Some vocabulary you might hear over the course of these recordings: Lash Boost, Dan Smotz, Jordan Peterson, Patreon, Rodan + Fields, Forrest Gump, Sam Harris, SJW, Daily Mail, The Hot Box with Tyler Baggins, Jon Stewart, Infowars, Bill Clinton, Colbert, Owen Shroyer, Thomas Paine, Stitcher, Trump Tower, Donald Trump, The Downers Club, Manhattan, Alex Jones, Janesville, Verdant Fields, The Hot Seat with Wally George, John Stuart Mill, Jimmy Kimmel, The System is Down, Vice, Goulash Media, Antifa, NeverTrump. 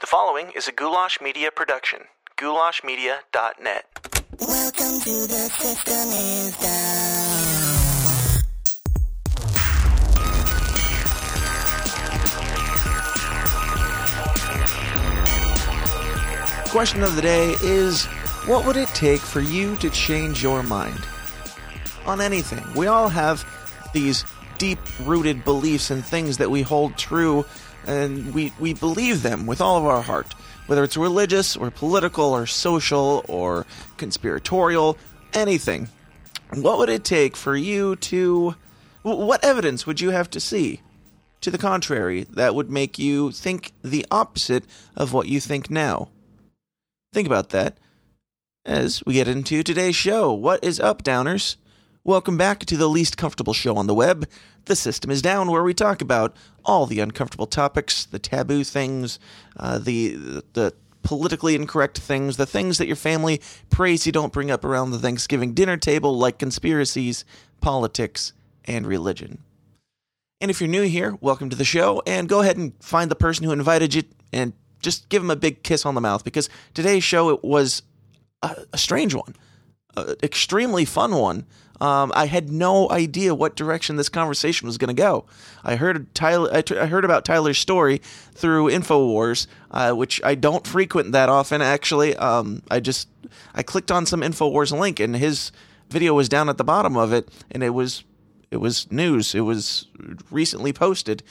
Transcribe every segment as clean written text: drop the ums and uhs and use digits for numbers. The following is a Goulash Media production. Goulashmedia.net. Welcome to The System is Down. Question of the day is, what would it take for you to change your mind on anything? We all have these deep-rooted beliefs and things that we hold true, and we believe them with all of our heart, whether it's religious or political or social or conspiratorial, anything. What would it take for you to... What evidence would you have to see to the contrary that would make you think the opposite of what you think now? Think about that as we get into today's show. What is up, Downers? Welcome back to the least comfortable show on the web, The System is Down, where we talk about all the uncomfortable topics, the taboo things, the politically incorrect things, the things that your family prays you don't bring up around the Thanksgiving dinner table, like conspiracies, politics, and religion. And if you're new here, welcome to the show, and go ahead and find the person who invited you and just give him a big kiss on the mouth, because today's show, it was a strange one, an extremely fun one. I had no idea what direction this conversation was going to go. I heard about Tyler's story through Infowars, which I don't frequent that often, actually. I clicked on some Infowars link, and his video was down at the bottom of it, and it was news. It was recently posted.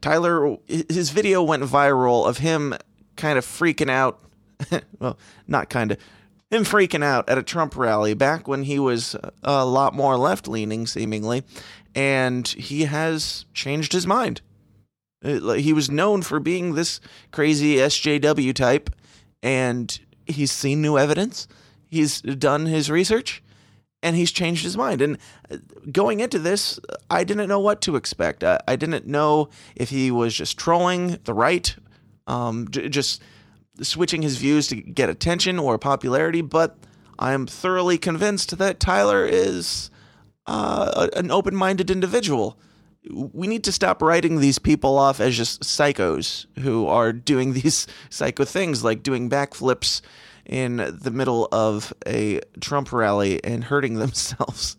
Tyler, his video went viral of him kind of freaking out, well, not kind of, him freaking out at a Trump rally back when he was a lot more left-leaning, seemingly, and he has changed his mind. He was known for being this crazy SJW type, and he's seen new evidence, he's done his research, and he's changed his mind. And going into this, I didn't know what to expect. I didn't know if he was just trolling the right, just switching his views to get attention or popularity. But I'm thoroughly convinced that Tyler is an open-minded individual. We need to stop writing these people off as just psychos who are doing these psycho things, like doing backflips in the middle of a Trump rally and hurting themselves.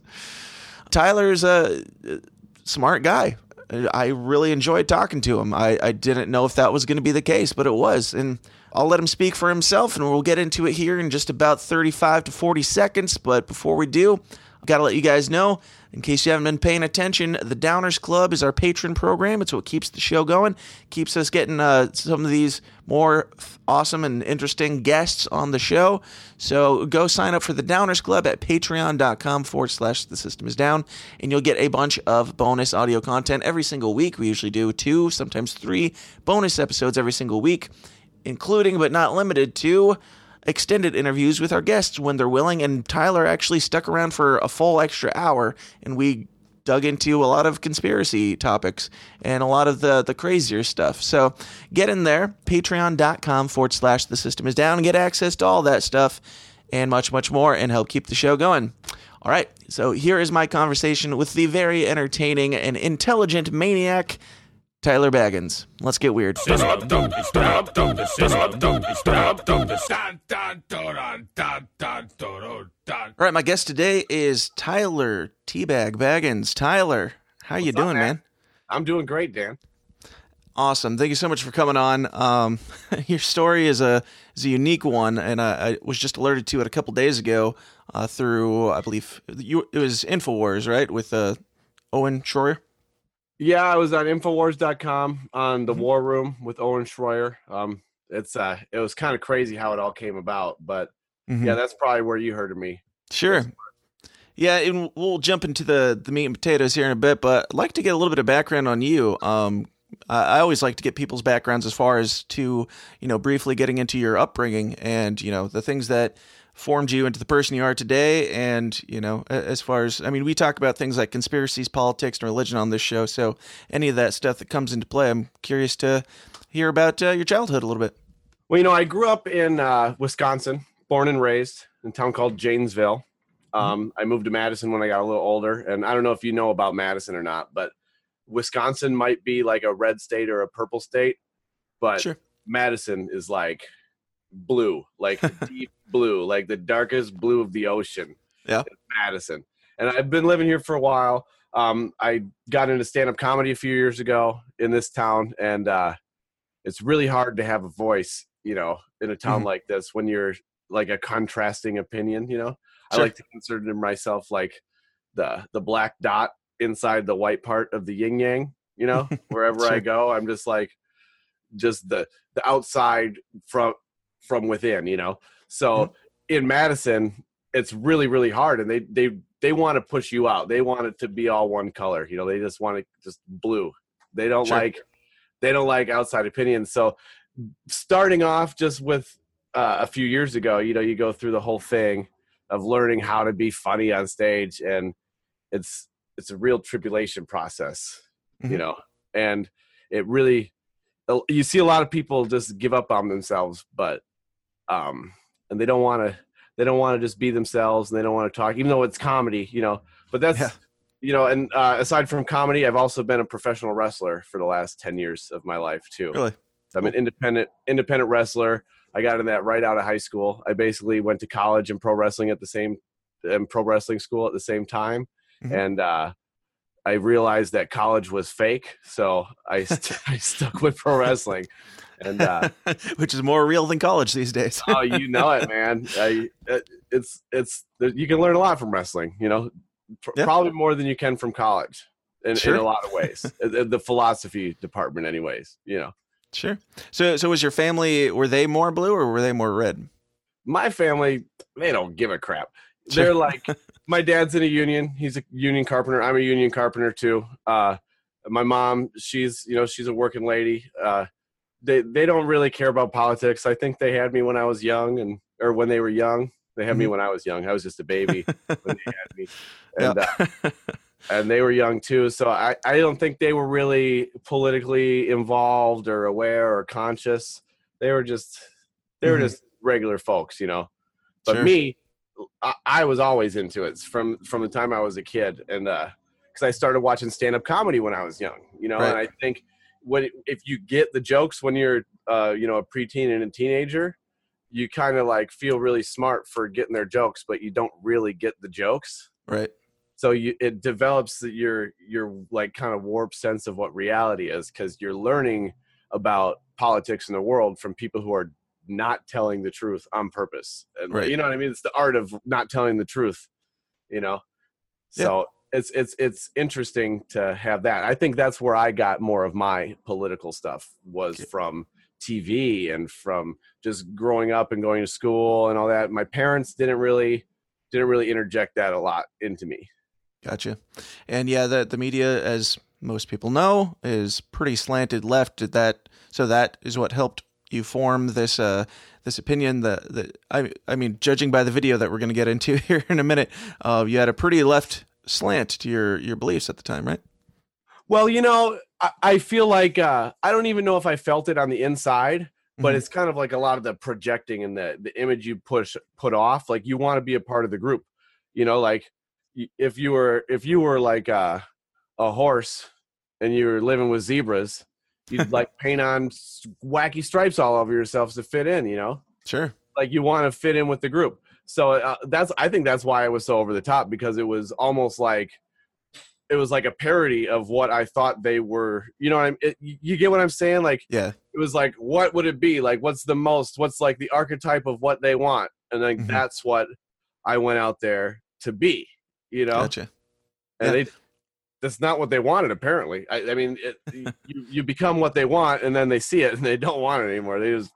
Tyler's a smart guy. I really enjoyed talking to him. I didn't know if that was going to be the case, but it was. And I'll let him speak for himself, and we'll get into it here in just about 35 to 40 seconds. But before we do, I've got to let you guys know, in case you haven't been paying attention, the Downers Club is our patron program. It's what keeps the show going, keeps us getting some of these more awesome and interesting guests on the show. So go sign up for the Downers Club at patreon.com/thesystem is down, and you'll get a bunch of bonus audio content every single week. We usually do 2, sometimes 3 bonus episodes every single week, including but not limited to extended interviews with our guests when they're willing, and Tyler actually stuck around for a full extra hour, and we dug into a lot of conspiracy topics and a lot of the crazier stuff. So get in there, patreon.com/thesystem is down, and get access to all that stuff and much, much more, and help keep the show going. All right, so here is my conversation with the very entertaining and intelligent maniac, Tyler Baggins. Let's get weird. All right, my guest today is Tyler T-Bag Baggins. Tyler, how you doing, man? I'm doing great, Dan. Awesome. Thank you so much for coming on. Your story is a unique one, and I was just alerted to it a couple days ago through, I believe, it was Infowars, right, with Owen Shroyer? Yeah, I was on Infowars.com on the War Room with Owen Shroyer. It was kind of crazy how it all came about, but yeah, that's probably where you heard of me. Sure. Yeah, and we'll jump into the meat and potatoes here in a bit, but I'd like to get a little bit of background on you. I always like to get people's backgrounds as far as to, briefly getting into your upbringing and, the things that formed you into the person you are today. And, as far as, we talk about things like conspiracies, politics, and religion on this show. So any of that stuff that comes into play, I'm curious to hear about your childhood a little bit. Well, I grew up in Wisconsin, born and raised in a town called Janesville. I moved to Madison when I got a little older. And I don't know if you know about Madison or not, but Wisconsin might be like a red state or a purple state, but sure. Madison is like blue, like deep blue, like the darkest blue of the ocean. Yeah, Madison. And I've been living here for a while. I got into stand-up comedy a few years ago in this town, and it's really hard to have a voice, you know, in a town mm-hmm. like this when you're like a contrasting opinion, you know. Sure. I like to consider myself like the black dot inside the white part of the yin yang, you know. Wherever sure. I go, I'm just like the outside from within, you know. So mm-hmm. in Madison, it's really, really hard, and they want to push you out. They want it to be all one color, you know. They just want it just blue. They don't sure. like outside opinions. So starting off just with a few years ago, you know, you go through the whole thing of learning how to be funny on stage, and it's a real tribulation process, mm-hmm. you know. And it really, you see a lot of people just give up on themselves, but and they don't want to just be themselves, and they don't want to talk, even though it's comedy, you know. But that's yeah. you know. And aside from comedy, I've also been a professional wrestler for the last 10 years of my life too. Really? So I'm an independent wrestler. I got in that right out of high school. I basically went to college and pro wrestling school at the same time. Mm-hmm. And I realized that college was fake, so I stuck with pro wrestling, and which is more real than college these days. Oh, you know it, man. It's you can learn a lot from wrestling, you know, yeah. probably more than you can from college in a lot of ways. The philosophy department, anyways, you know. Sure. So was your family? Were they more blue or were they more red? My family, they don't give a crap. Sure. They're like. My dad's in a union. He's a union carpenter. I'm a union carpenter too. My mom, she's a working lady. They don't really care about politics. I think they had me when I was young, or when they were young. They had mm-hmm. me when I was young. I was just a baby when they had me, and yeah. And they were young too. So I don't think they were really politically involved or aware or conscious. They were mm-hmm. just regular folks, you know. But sure. me. I was always into it from the time I was a kid, and because I started watching stand-up comedy when I was young, you know. Right. And I think if you get the jokes when you're you know, a preteen and a teenager, you kind of like feel really smart for getting their jokes, but you don't really get the jokes. Right. So it develops your like kind of warped sense of what reality is, because you're learning about politics in the world from people who are not telling the truth on purpose, and right. you know what I mean. It's the art of not telling the truth, you know. So yeah. it's interesting to have that. I think that's where I got more of my political stuff was okay. from TV and from just growing up and going to school and all that. My parents didn't really interject that a lot into me. Gotcha. And yeah, the media, as most people know, is pretty slanted left. So that is what helped you form this this opinion that I mean, judging by the video that we're going to get into here in a minute, you had a pretty left slant to your beliefs at the time, right? Well, you know, I feel like I don't even know if I felt it on the inside, but mm-hmm. it's kind of like a lot of the projecting and the image you put off. Like you want to be a part of the group, you know. Like if you were like a horse and you were living with zebras. You'd like paint on wacky stripes all over yourself to fit in, you know? Sure. Like you want to fit in with the group. So I think that's why I was so over the top, because it was almost like, it was like a parody of what I thought they were, you know, you get what I'm saying? Like, yeah. It was like, what would it be? Like, what's like the archetype of what they want? And like, mm-hmm. that's what I went out there to be, you know? Gotcha. And yeah. That's not what they wanted, apparently. You become what they want, and then they see it, and they don't want it anymore. They just,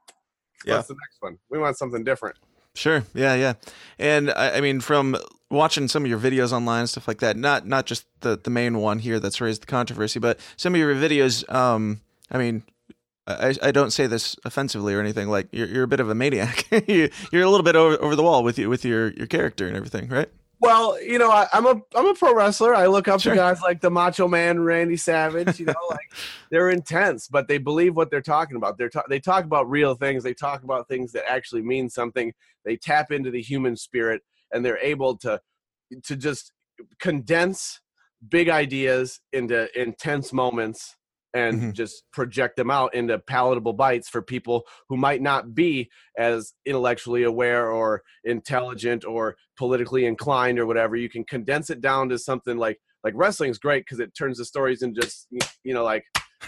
yeah. What's the next one? We want something different. Sure, yeah. And, I mean, from watching some of your videos online and stuff like that, not just the main one here that's raised the controversy, but some of your videos, I mean... I don't say this offensively or anything. Like, you're a bit of a maniac. You're a little bit over the wall with your character and everything, right? Well, you know, I'm a pro wrestler. I look up sure. to guys like the Macho Man Randy Savage. You know, like they're intense, but they believe what they're talking about. They talk about real things. They talk about things that actually mean something. They tap into the human spirit, and they're able to just condense big ideas into intense moments and just project them out into palatable bites for people who might not be as intellectually aware or intelligent or politically inclined or whatever. You can condense it down to something like wrestling's great because it turns the stories into just, you know, like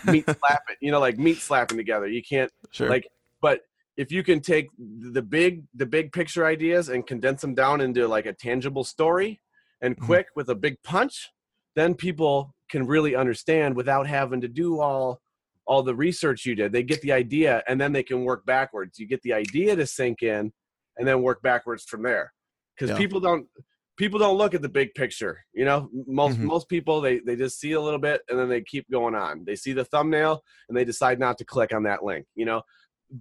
meat slapping, you know, like meat slapping together. You can't like, but if you can take the big picture ideas and condense them down into like a tangible story and quick with a big punch, then people can really understand without having to do all the research you did. They get the idea and then they can work backwards. You get the idea to sink in and then work backwards from there. Cause people don't look at the big picture. You know, most people, they just see a little bit and then they keep going on. They see the thumbnail and they decide not to click on that link, you know,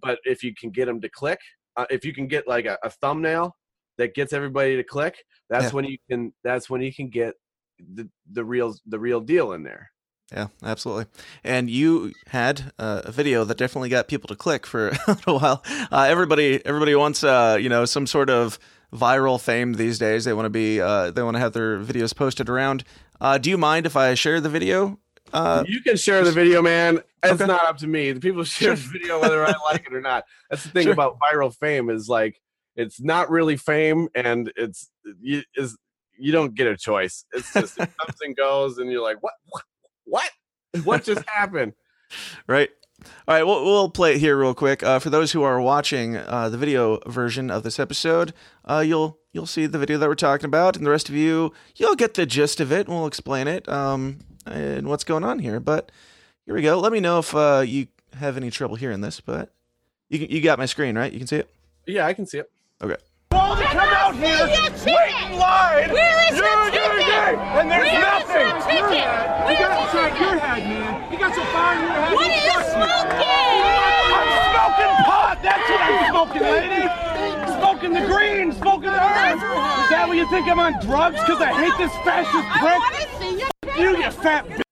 but if you can get them to click, if you can get like a thumbnail that gets everybody to click, that's when you can get the real deal in there. Yeah, absolutely. And you had a video that definitely got people to click for a little while. Everybody wants, you know, some sort of viral fame these days. They want to be, they want to have their videos posted around. Do you mind if I share the video? You can share the video, man. It's not up to me. The people share the video whether I like it or not. That's the thing about viral fame is like, it's not really fame, and you don't get a choice. It's just it comes and goes, and you're like, what just happened? Right. All right. We'll play it here real quick. For those who are watching the video version of this episode, you'll see the video that we're talking about, and the rest of you'll get the gist of it, and we'll explain it and what's going on here. But here we go. Let me know if you have any trouble hearing this, but you got my screen, right? You can see it. Yeah, I can see it. Okay. All to come out here, wait in line. Where is the ticket? And there's nothing. You got inside your head, man. You got so far in your head. What are you smoking? I'm smoking pot. That's what I'm smoking, lady. Smoking the green. Smoking the herb. Is that what you think I'm on drugs? Because I hate this fascist prick. You fat bitch.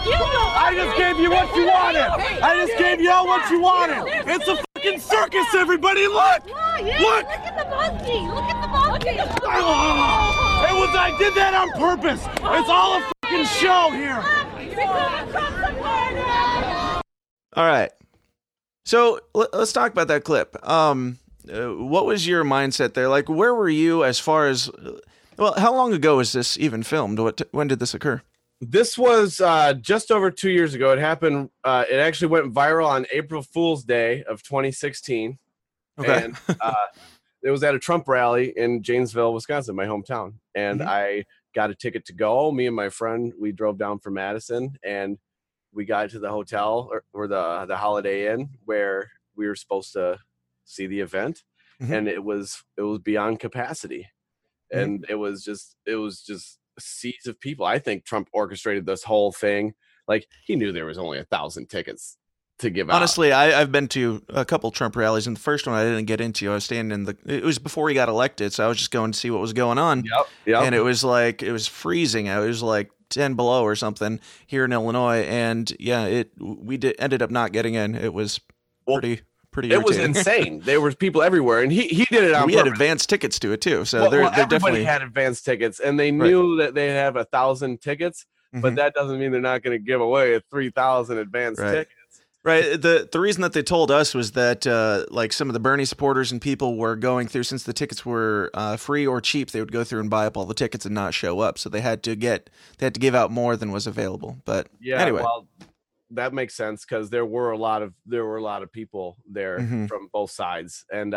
I just gave you what you wanted. I just gave y'all what you wanted. It's a fucking circus, everybody. Look. Yeah, look! Look at the monkey! Look at the monkey! I did that on purpose! It's all a fucking show here! All right. So let's talk about that clip. What was your mindset there? Like, where were you as far as... Well, how long ago was this even filmed? When did this occur? This was just over 2 years ago. It happened... it actually went viral on April Fool's Day of 2016. Okay. And it was at a Trump rally in Janesville, Wisconsin, my hometown. And I got a ticket to go. Me and my friend, we drove down from Madison, and we got to the hotel or the Holiday Inn where we were supposed to see the event. And it was beyond capacity. And it was just seas of people. I think Trump orchestrated this whole thing. Like, he knew there was only 1,000 tickets to give out. Honestly, I've been to a couple Trump rallies, and the first one I didn't get into. I was standing in it was before he got elected, so I was just going to see what was going on. Yep. And it was freezing. It was like 10 below or something here in Illinois, and we ended up not getting in. It was pretty irritating. It was insane. There were people everywhere, and he did it on purpose. We had advanced tickets to it too, so they're definitely had advanced tickets, and they knew that they have 1,000 tickets, but that doesn't mean they're not going to give away 3,000 advanced tickets. Right. The reason that they told us was that like some of the Bernie supporters and people were going through, since the tickets were free or cheap, they would go through and buy up all the tickets and not show up. So they had to give out more than was available. But anyway, well, that makes sense because there were a lot of people there from both sides, and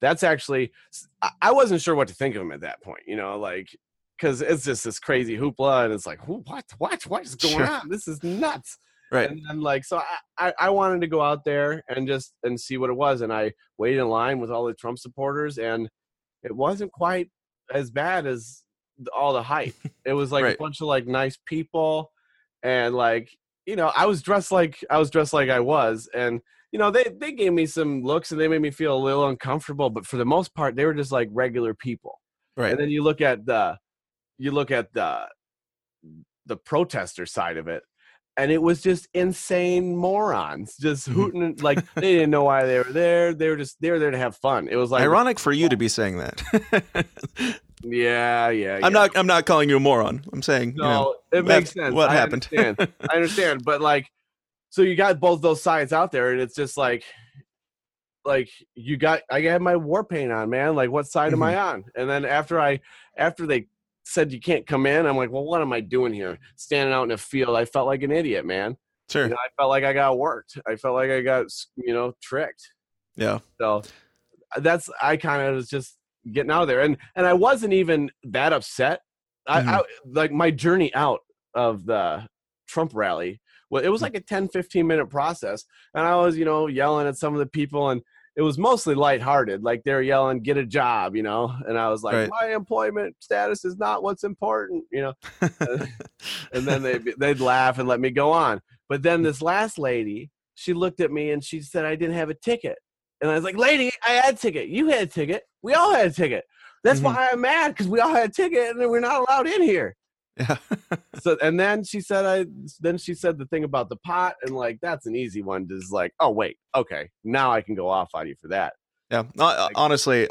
that's actually, I wasn't sure what to think of them at that point. You know, like, because it's just this crazy hoopla, and it's like, what is going on? This is nuts. Right. And then so I wanted to go out there and see what it was. And I waited in line with all the Trump supporters, and it wasn't quite as bad as all the hype. It was like a bunch of nice people. And I was dressed like I was. And, you know, they gave me some looks and they made me feel a little uncomfortable, but for the most part, they were just like regular people. Right. And then you look at the protester side of it. And it was just insane morons just hooting. Like, they didn't know why they were there. They were there to have fun. It was ironic for you to be saying that. Yeah. I'm not calling you a moron. I'm saying it makes sense. What happened? I understand, but like, so you got both those sides out there, and it's just like I had my war paint on, man. Like, what side am I on? And then after they said you can't come in, I'm like, well, what am I doing here? Standing out in a field, I felt like an idiot, man. Sure. You know, I felt like I got worked. I felt like I got tricked. Yeah. So that's I was just getting out of there, and I wasn't even that upset. I like my journey out of the Trump rally. Well, it was like a 10-15 minute process, and I was yelling at some of the people, and it was mostly lighthearted. Like they're yelling, "Get a job," and I was like, right. "My employment status is not what's important," And then they'd laugh and let me go on. But then this last lady, she looked at me and she said, "I didn't have a ticket." And I was like, lady, I had a ticket. You had a ticket. We all had a ticket. That's why I'm mad, because we all had a ticket and we're not allowed in here. Yeah. So, and then she said the thing about the pot, and like, that's an easy one. Just like, oh, wait. Okay. Now I can go off on you for that. Yeah. Honestly,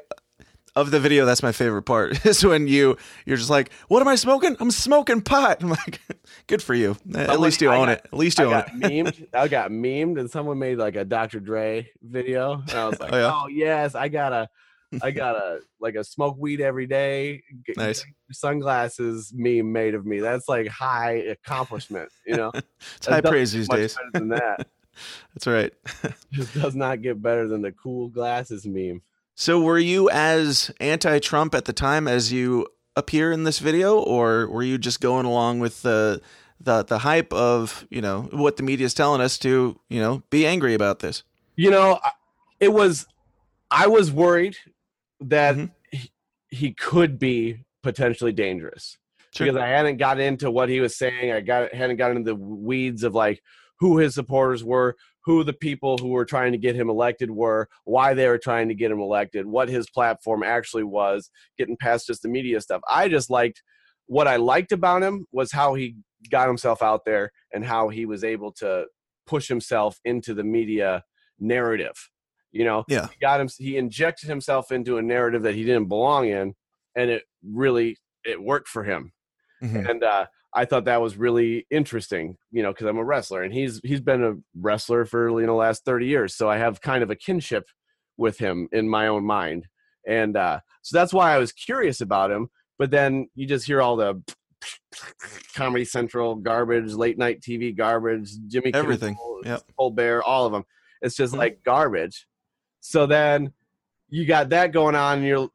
of the video, that's my favorite part is when you're just like, what am I smoking? I'm smoking pot. I'm like, good for you. At least you own it. At least you own it. I got memed and someone made like a Dr. Dre video. And I was like, oh yes, I got a like a smoke weed every day. Nice. Sunglasses meme made of me. That's like high accomplishment, It's high praise these days. Better than that. That's right. Just does not get better than the cool glasses meme. So were you as anti-Trump at the time as you appear in this video, or were you just going along with the hype of, what the media is telling us to, be angry about this? I was worried that he could be potentially dangerous, because I hadn't got into what he was saying. I hadn't gotten into the weeds of like who his supporters were, who the people who were trying to get him elected were, why they were trying to get him elected, what his platform actually was, getting past just the media stuff. What I liked about him was how he got himself out there and how he was able to push himself into the media narrative. He injected himself into a narrative that he didn't belong in, and it worked for him. And, I thought that was really interesting, because I'm a wrestler, and he's been a wrestler for the last 30 years. So I have kind of a kinship with him in my own mind. And so that's why I was curious about him. But then you just hear all the Comedy Central garbage, late night TV garbage, Jimmy Kimmel, Colbert, all of them. It's just like garbage. So then you got that going on, and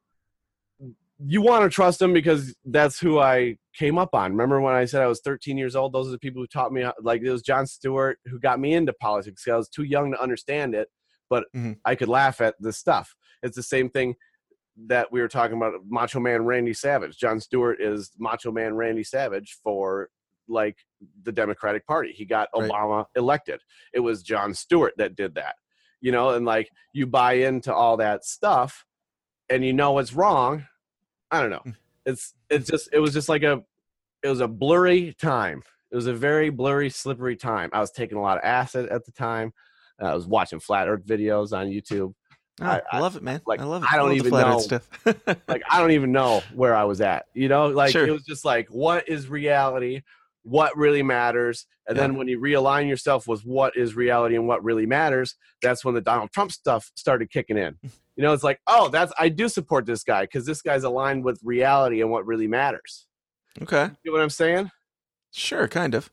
you want to trust him, because that's who I came up on. Remember when I said I was 13 years old? Those are the people who taught me. Like, it was Jon Stewart who got me into politics. I was too young to understand it, but I could laugh at this stuff. It's the same thing that we were talking about, Macho Man Randy Savage. Jon Stewart is Macho Man Randy Savage for like the Democratic Party. He got Obama elected. It was Jon Stewart that did that, and like you buy into all that stuff and it's wrong. I don't know. It was a blurry time. It was a very blurry, slippery time. I was taking a lot of acid at the time. I was watching flat earth videos on YouTube. I love it, man. Like, I love it. I don't even know where I was at, It was just like, what is reality? What really matters? And then when you realign yourself with what is reality and what really matters, that's when the Donald Trump stuff started kicking in. It's like, oh, I do support this guy, because this guy's aligned with reality and what really matters. Okay. You know what I'm saying? Sure, kind of.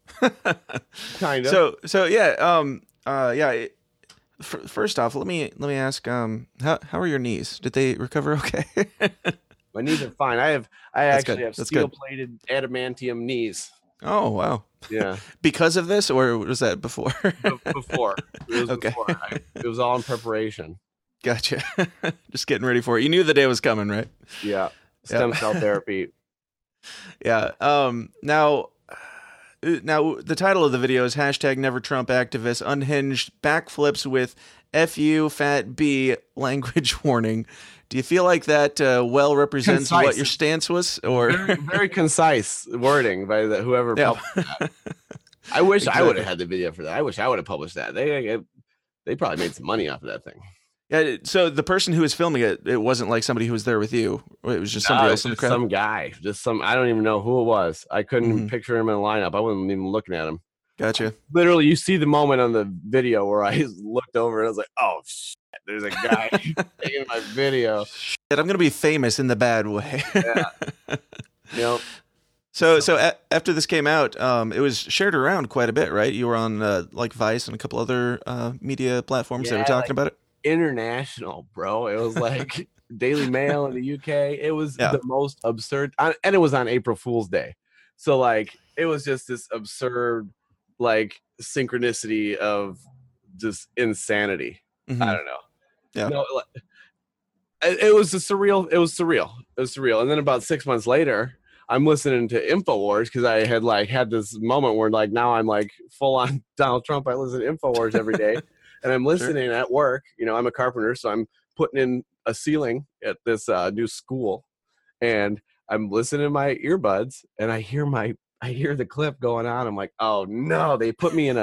So yeah, first off, let me ask, how are your knees? Did they recover okay? My knees are fine. I actually have steel-plated adamantium knees. Oh, wow. Yeah. Because of this, or was that before? Before. It was okay. Before. It was all in preparation. Gotcha. Just getting ready for it. You knew the day was coming, right? Yeah. Stem cell therapy. Yeah. Now the title of the video is hashtag never Trump activist unhinged backflips with FU fat B language warning. Do you feel like that well represents concise. What your stance was, or very, very concise wording by whoever published that? I wish I would have had the video for that. I wish I would have published that. They probably made some money off of that thing. Yeah, so the person who was filming it, it wasn't like somebody who was there with you. It was just somebody else in the crowd. Some guy, just some. I don't even know who it was. I couldn't picture him in a lineup. I wasn't even looking at him. Gotcha. Literally, you see the moment on the video where I looked over and I was like, "Oh shit, there's a guy taking my video." Shit, I'm gonna be famous in the bad way. Yeah. Yep. So after this came out, it was shared around quite a bit, right? You were on like Vice and a couple other media platforms that were talking about it. International, bro. It was like Daily Mail in the UK. It was the most absurd, and it was on April Fool's Day. So like it was just this absurd like synchronicity of just insanity. I don't know. Yeah. No, it was just surreal. It was surreal. And then about 6 months later, I'm listening to Infowars because I had had this moment where now I'm full on Donald Trump. I listen to Infowars every day, and I'm listening at work. You know, I'm a carpenter, so I'm putting in a ceiling at this new school, and I'm listening to my earbuds, and I hear the clip going on. I'm like, oh no, they put me in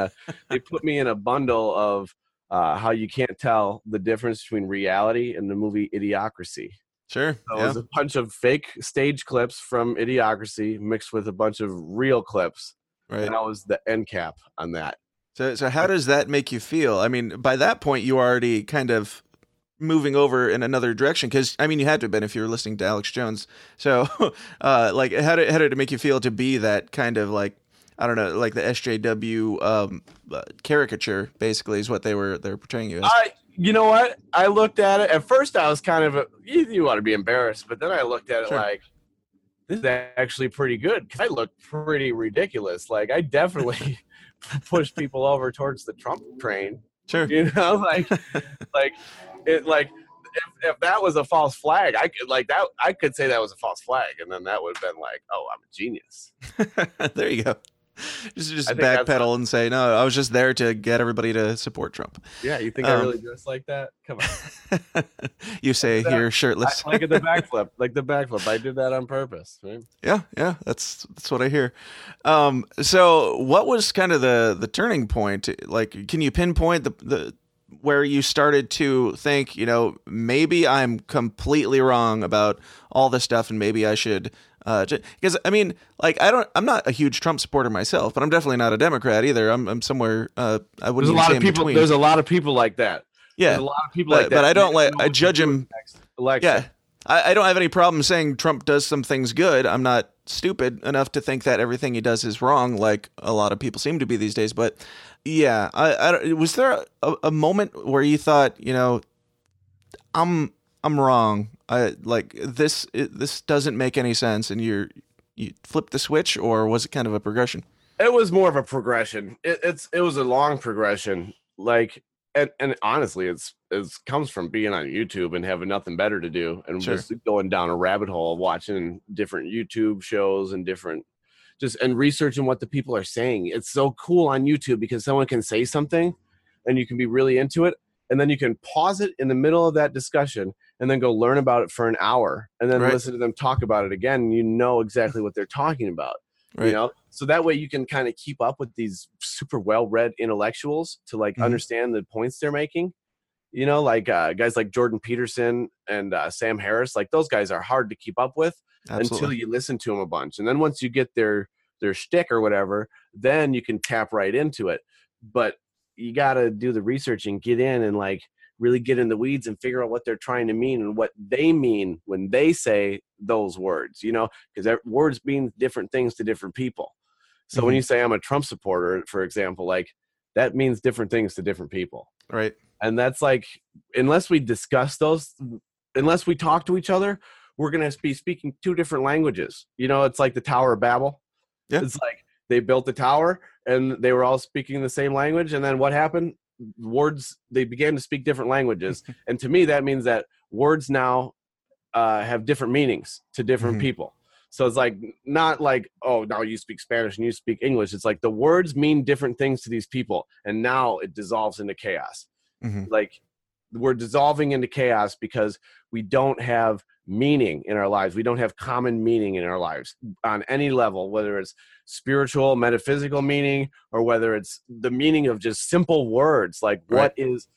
a bundle of how you can't tell the difference between reality and the movie Idiocracy. Sure. So it was a bunch of fake stage clips from Idiocracy mixed with a bunch of real clips. Right. And that was the end cap on that. So how does that make you feel? I mean, by that point, you were already kind of moving over in another direction because, I mean, you had to have been if you were listening to Alex Jones. So how did it make you feel to be that kind of I don't know, the SJW caricature, basically, is what they were portraying you as? You know what? I looked at it. At first, I was kind of you want to be embarrassed, but then I looked at it this is actually pretty good because I look pretty ridiculous. Like, I definitely pushed people over towards the Trump train. Sure. You know, if that was a false flag, I could say that was a false flag, and then that would have been oh, I'm a genius. There you go. Just backpedal and say, no, I was just there to get everybody to support Trump. Yeah, you think I really dress like that? Come on. You say you're shirtless. Like the backflip. I did that on purpose. Right? Yeah, that's what I hear. So what was kind of the turning point? Like, can you pinpoint the where you started to think, you know, maybe I'm completely wrong about all this stuff and maybe I should... because I mean, I'm not a huge Trump supporter myself, but I'm definitely not a Democrat either. I'm somewhere. I wouldn't. There's a lot of people. There's a lot of people like that. Yeah, there's a lot of people like that. But I don't I judge him. Yeah, I don't have any problem saying Trump does some things good. I'm not stupid enough to think that everything he does is wrong, like a lot of people seem to be these days. But yeah, was there a moment where you thought, you know, I'm wrong. This doesn't make any sense, and you flipped the switch, or was it kind of a progression? It was more of a progression. It was a long progression. And honestly, it comes from being on YouTube and having nothing better to do, and just going down a rabbit hole, watching different YouTube shows and and researching what the people are saying. It's so cool on YouTube because someone can say something, and you can be really into it. And then you can pause it in the middle of that discussion and then go learn about it for an hour and then listen to them talk about it again. And you know exactly what they're talking about, you know? So that way you can kind of keep up with these super well-read intellectuals to understand the points they're making, you know, guys like Jordan Peterson and Sam Harris, those guys are hard to keep up with until you listen to them a bunch. And then once you get their shtick or whatever, then you can tap right into it. But you got to do the research and get in and really get in the weeds and figure out what they're trying to mean and what they mean when they say those words, you know, because words mean different things to different people. So when you say I'm a Trump supporter, for example, that means different things to different people. Right. And that's unless we discuss those, unless we talk to each other, we're going to be speaking two different languages. You know, it's like the Tower of Babel. Yeah. It's they built the tower and they were all speaking the same language. And then what happened? They began to speak different languages. And to me, that means that words now have different meanings to different people. So it's not oh, now you speak Spanish and you speak English. It's the words mean different things to these people. And now it dissolves into chaos. We're dissolving into chaos because we don't have meaning in our lives. We don't have common meaning in our lives on any level, whether it's spiritual, metaphysical meaning, or whether it's the meaning of just simple words. What is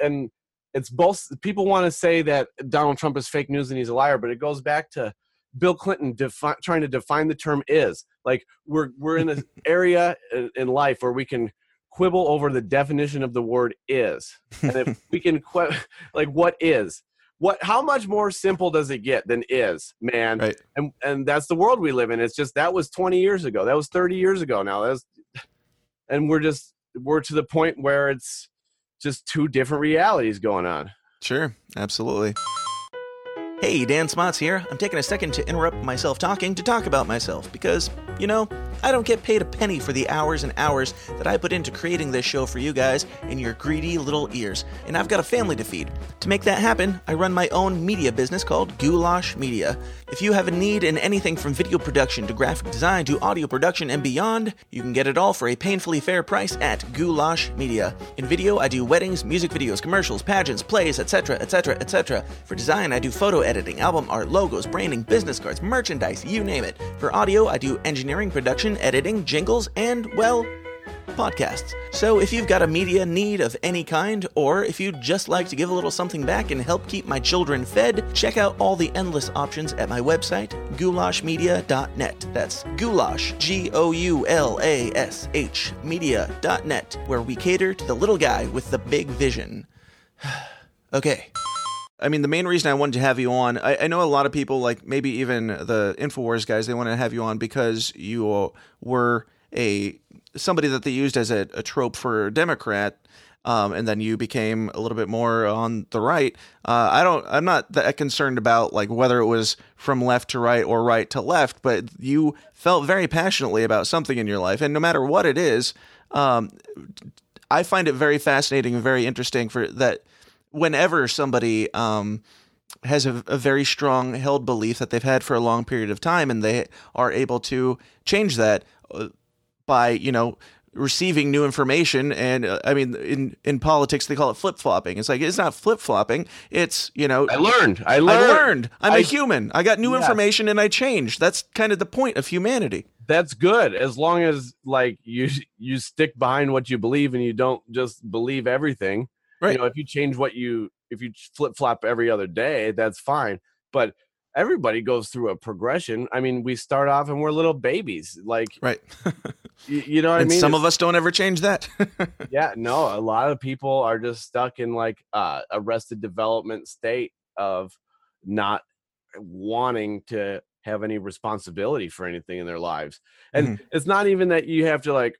and it's both. People want to say that Donald Trump is fake news and he's a liar, but it goes back to Bill Clinton trying to define the term is. Like, we're in an area in life where we can quibble over the definition of the word is. And if we can what is? How much more simple does it get than is, man? Right. And that's the world we live in. It's just, that was 20 years ago. That was 30 years ago now. And we're to the point where it's just two different realities going on. Sure. Absolutely. Hey, Dan Smotz here. I'm taking a second to interrupt myself talking to talk about myself because, you know, I don't get paid a penny for the hours and hours that I put into creating this show for you guys in your greedy little ears, and I've got a family to feed. To make that happen, I run my own media business called Goulash Media. If you have a need in anything from video production to graphic design to audio production and beyond, you can get it all for a painfully fair price at Goulash Media. In video, I do weddings, music videos, commercials, pageants, plays, etc., etc., etc. For design, I do photo editing, album art, logos, branding, business cards, merchandise, you name it. For audio, I do engineering, production, editing, jingles, and, well, podcasts. So if you've got a media need of any kind, or if you'd just like to give a little something back and help keep my children fed, check out all the endless options at my website, goulashmedia.net. That's goulash, Goulash, media.net, where we cater to the little guy with the big vision. Okay. I mean, the main reason I wanted to have you on, I know a lot of people, like maybe even the Infowars guys, they want to have you on because you were somebody that they used as a trope for a Democrat, and then you became a little bit more on the right. I'm not that concerned about like whether it was from left to right or right to left, but you felt very passionately about something in your life, and no matter what it is, I find it very fascinating and very interesting for that. Whenever somebody has a very strong held belief that they've had for a long period of time, and they are able to change that by, you know, receiving new information. And I mean, in politics, they call it flip-flopping. It's like, it's not flip-flopping. It's, you know, I learned. I'm a human. I got new information and I changed. That's kind of the point of humanity. That's good. As long as like you stick behind what you believe and you don't just believe everything. Right. You know, if you flip-flop every other day, that's fine. But everybody goes through a progression. I mean, we start off and we're little babies. Like, right. you know what I mean? Some of us don't ever change that. Yeah, no. A lot of people are just stuck in like arrested development state of not wanting to have any responsibility for anything in their lives. And It's not even that you have to like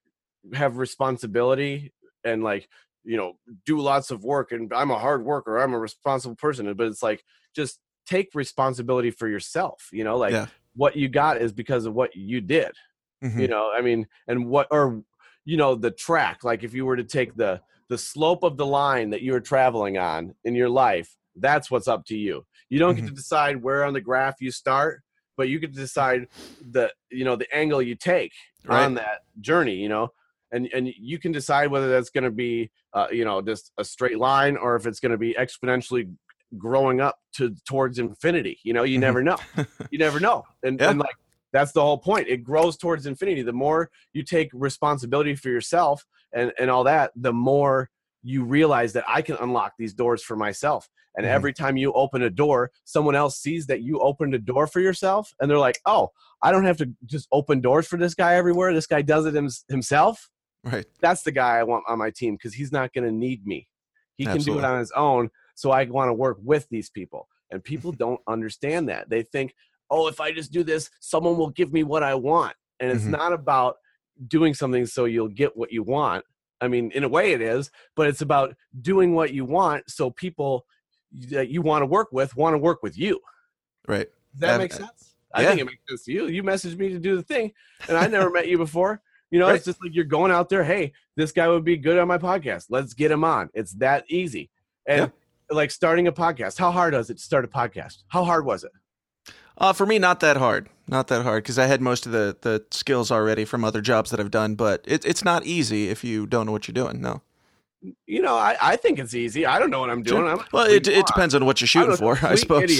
have responsibility and like, you know, do lots of work and I'm a hard worker, I'm a responsible person, but it's like, just take responsibility for yourself, you know, like what you got is because of what you did, you know, I mean, and you know, the track, like if you were to take the slope of the line that you were traveling on in your life, that's what's up to you. You don't get to decide where on the graph you start, but you get to decide the angle you take on that journey, you know. And you can decide whether that's going to be, just a straight line or if it's going to be exponentially growing up towards infinity. You know, you never know. You never know. And like, that's the whole point. It grows towards infinity. The more you take responsibility for yourself and all that, the more you realize that I can unlock these doors for myself. And every time you open a door, someone else sees that you opened a door for yourself. And they're like, oh, I don't have to just open doors for this guy everywhere. This guy does it himself. Right. That's the guy I want on my team because he's not going to need me. He can do it on his own. So I want to work with these people. And people don't understand that. They think, oh, if I just do this, someone will give me what I want. And it's not about doing something so you'll get what you want. I mean, in a way it is, but it's about doing what you want so people that you want to work with you. Right. Does that make sense? I think it makes sense to you. You messaged me to do the thing, and I never met you before. You know, It's just like you're going out there, hey, this guy would be good on my podcast. Let's get him on. It's that easy. And like starting a podcast, how hard was it to start a podcast? How hard was it? For me, not that hard. Not that hard because I had most of the skills already from other jobs that I've done. But it's not easy if you don't know what you're doing. No. you know, I think it's easy. I don't know what I'm doing. Well, it depends on what you're shooting for, I suppose.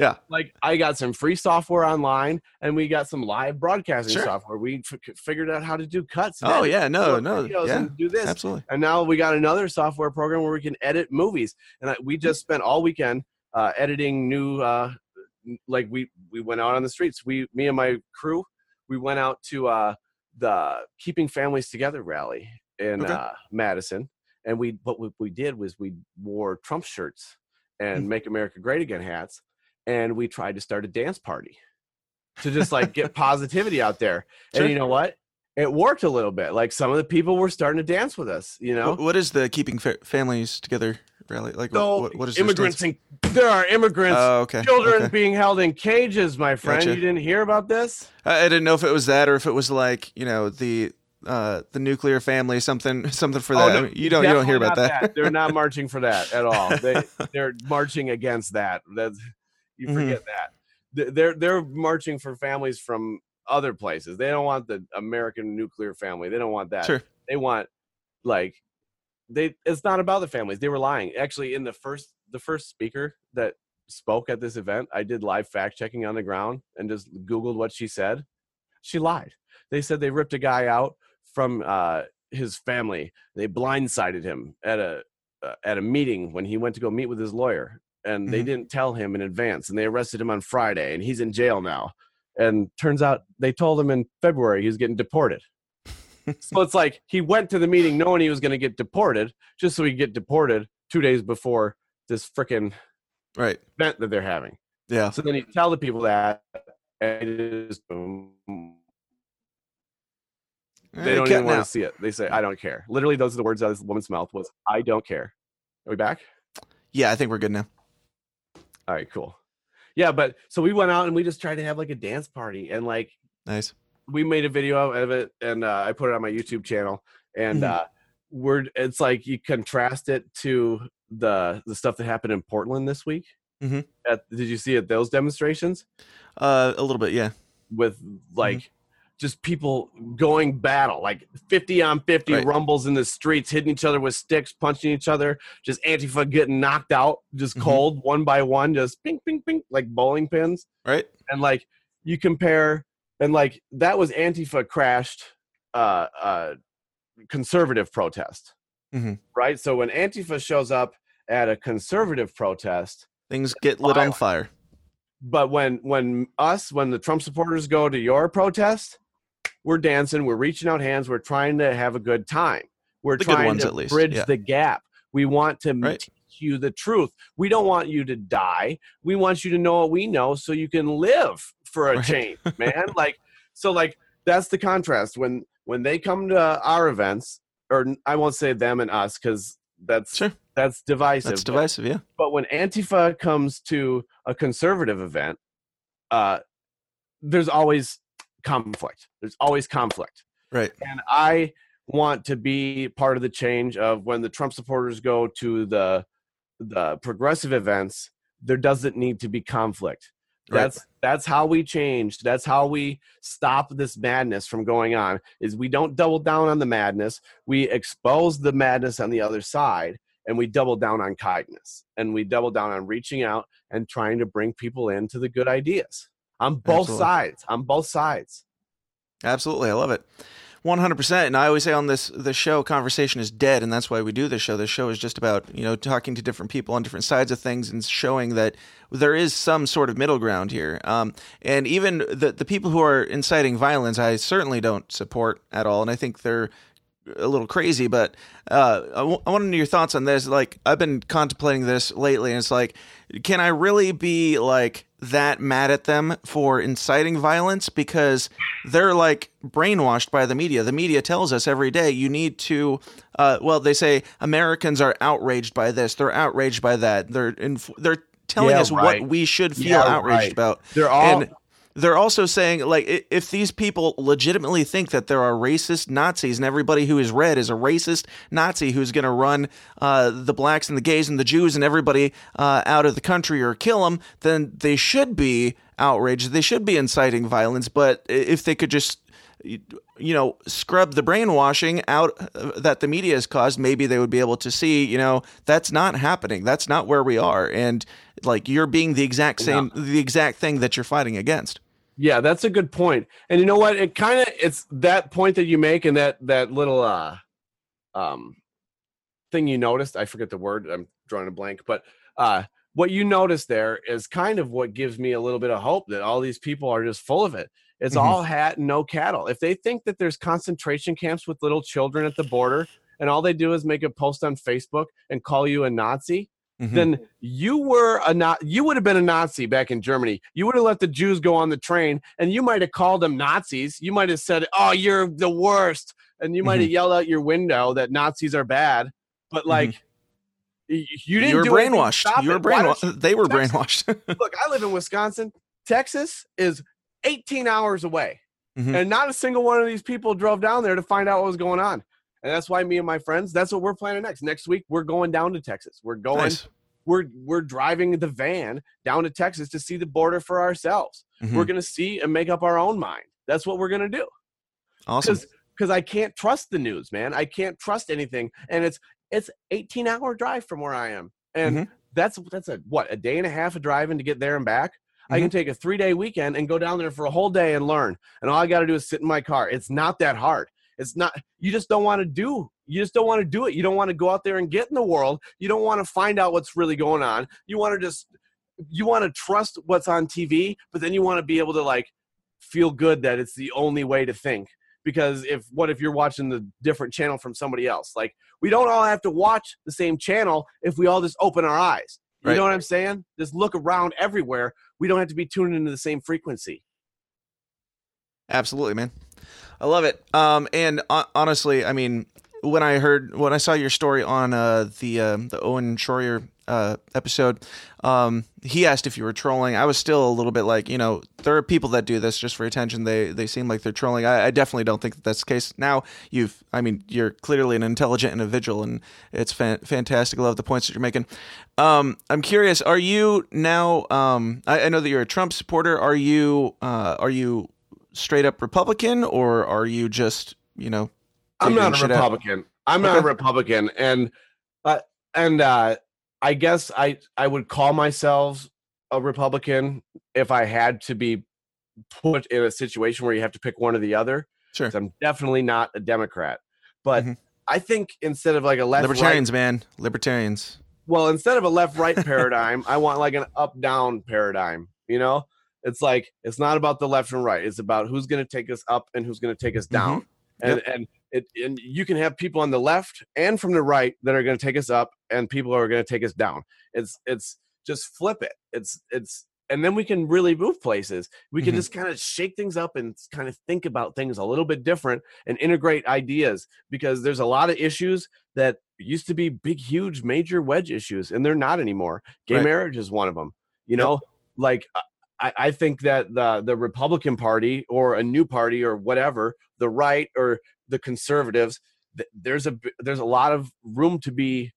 Yeah. Like, I got some free software online, and we got some live broadcasting software. We figured out how to do cuts. And do this. Absolutely. And now we got another software program where we can edit movies. And we just spent all weekend editing new, like we went out on the streets. Me and my crew, we went out to the Keeping Families Together rally in Madison, and what we did was we wore Trump shirts and Make America Great Again hats, and we tried to start a dance party to just like get positivity out there. And you know what, it worked a little bit. Like, some of the people were starting to dance with us, you know. What is the Keeping Families Together rally? Like, so what is immigrants there are immigrants, children being held in cages, my friend. Gotcha. You didn't hear about this? I didn't know if it was that or if it was like, you know, the nuclear family, something for that. Oh, no, I mean, you don't hear about that. They're not marching for that at all. They're marching against that. That's, you forget that. They're marching for families from other places. They don't want the American nuclear family. They don't want that. Sure. They want it's not about the families. They were lying. Actually, in the first speaker that spoke at this event, I did live fact checking on the ground and just Googled what she said. She lied. They said they ripped a guy out from his family. They blindsided him at a meeting when he went to go meet with his lawyer, and they didn't tell him in advance, and they arrested him on Friday, and he's in jail now. And turns out they told him in February he was getting deported. So it's like he went to the meeting knowing he was going to get deported, just so he could get deported 2 days before this freaking event that they're having. Yeah. So then he tell the people that, and it is boom. They don't even want to see it. They say, I don't care. Literally, those are the words out of this woman's mouth was, I don't care. Are we back? Yeah, I think we're good now. All right, cool. Yeah, but so we went out and we just tried to have like a dance party, and like, nice. We made a video out of it, and I put it on my YouTube channel, and it's like you contrast it to the stuff that happened in Portland this week. Mm-hmm. Did you see at those demonstrations? A little bit, yeah. With like... Mm-hmm. Just people going battle, like 50 on 50 rumbles in the streets, hitting each other with sticks, punching each other, just Antifa getting knocked out, just cold, one by one, just ping, ping, ping, like bowling pins. Right. And like you compare, and like that was Antifa crashed conservative protest. Mm-hmm. Right. So when Antifa shows up at a conservative protest, things get lit on fire. But when the Trump supporters go to your protest, we're dancing, we're reaching out hands, we're trying to have a good time. We're trying to bridge the gap. We want to teach you the truth. We don't want you to die. We want you to know what we know so you can live for a change, man. Like, so like that's the contrast. When they come to our events, or I won't say them and us, because that's that's divisive. That's divisive, yeah. But when Antifa comes to a conservative event, there's always conflict. Right. And I want to be part of the change of when the Trump supporters go to the progressive events, there doesn't need to be conflict. That's how we change. That's how we stop this madness from going on, is we don't double down on the madness. We expose the madness on the other side, and we double down on kindness, and we double down on reaching out and trying to bring people into the good ideas on both sides, Absolutely. I love it. 100%. And I always say on the show, conversation is dead. And that's why we do this show. This show is just about, you know, talking to different people on different sides of things and showing that there is some sort of middle ground here. And even the people who are inciting violence, I certainly don't support at all. And I think they're a little crazy, but I want to know your thoughts on this. Like, I've been contemplating this lately, and it's like, can I really be like that mad at them for inciting violence? Because they're like brainwashed by the media. The media tells us every day you need to, they say Americans are outraged by this. They're outraged by that. They're telling us what we should feel outraged about. They're also saying, like, if these people legitimately think that there are racist Nazis and everybody who is red is a racist Nazi who's going to run the blacks and the gays and the Jews and everybody out of the country or kill them, then they should be outraged. They should be inciting violence. But if they could just you know, scrub the brainwashing out that the media has caused, maybe they would be able to see, you know, that's not happening. That's not where we are. And like, you're being the exact same, the exact thing that you're fighting against. Yeah, that's a good point. And you know what? It kind of, it's that point that you make and that little thing you noticed. I forget the word. I'm drawing a blank. But what you noticed there is kind of what gives me a little bit of hope that all these people are just full of it. It's all hat and no cattle. If they think that there's concentration camps with little children at the border and all they do is make a post on Facebook and call you a Nazi, then you would have been a Nazi back in Germany. You would have let the Jews go on the train and you might have called them Nazis. You might have said, "Oh, you're the worst." And you might have yelled out your window that Nazis are bad. But like you didn't do anything to stop it. They were brainwashed. Look, I live in Wisconsin. Texas is 18 hours away, and not a single one of these people drove down there to find out what was going on. And that's why me and my friends, that's what we're planning next week. We're going down to Texas. We're going, we're driving the van down to Texas to see the border for ourselves. We're going to see and make up our own mind. That's what we're going to do. Awesome. Cause I can't trust the news, man. I can't trust anything. And it's 18-hour drive from where I am. And that's a day and a half of driving to get there and back. I can take a 3-day weekend and go down there for a whole day and learn. And all I got to do is sit in my car. It's not that hard. It's not, you just don't want to do it. You don't want to go out there and get in the world. You don't want to find out what's really going on. You want to trust what's on TV, but then you want to be able to like feel good that it's the only way to think. Because what if you're watching the different channel from somebody else? Like, we don't all have to watch the same channel if we all just open our eyes. You know what I'm saying? Just look around everywhere. We don't have to be tuned into the same frequency. Absolutely, man. I love it. And honestly, I mean, when I saw your story on the Owen Shroyer episode, he asked if you were trolling. I was still a little bit like, you know, there are people that do this just for attention. They seem like they're trolling. I definitely don't think that that's the case. Now you're clearly an intelligent individual, and it's fantastic. I love the points that you're making. I'm curious, are you now, I know that you're a Trump supporter. Are you straight up Republican, or are you just, you know, I'm not a Republican. And I guess I would call myself a Republican if I had to be put in a situation where you have to pick one or the other. Sure. I'm definitely not a Democrat. But I think instead of like a left-right... Libertarians. Well, instead of a left-right paradigm, I want like an up-down paradigm, you know? It's like, it's not about the left and right. It's about who's going to take us up and who's going to take us down. And you can have people on the left and from the right that are going to take us up, and people who are going to take us down. It's just flip it. It's and then we can really move places. We can just kind of shake things up and kind of think about things a little bit different and integrate ideas, because there's a lot of issues that used to be big, huge, major wedge issues, and they're not anymore. Gay marriage is one of them. You know, like I think that the Republican Party or a new party or whatever, the right or the conservatives, there's a lot of room to be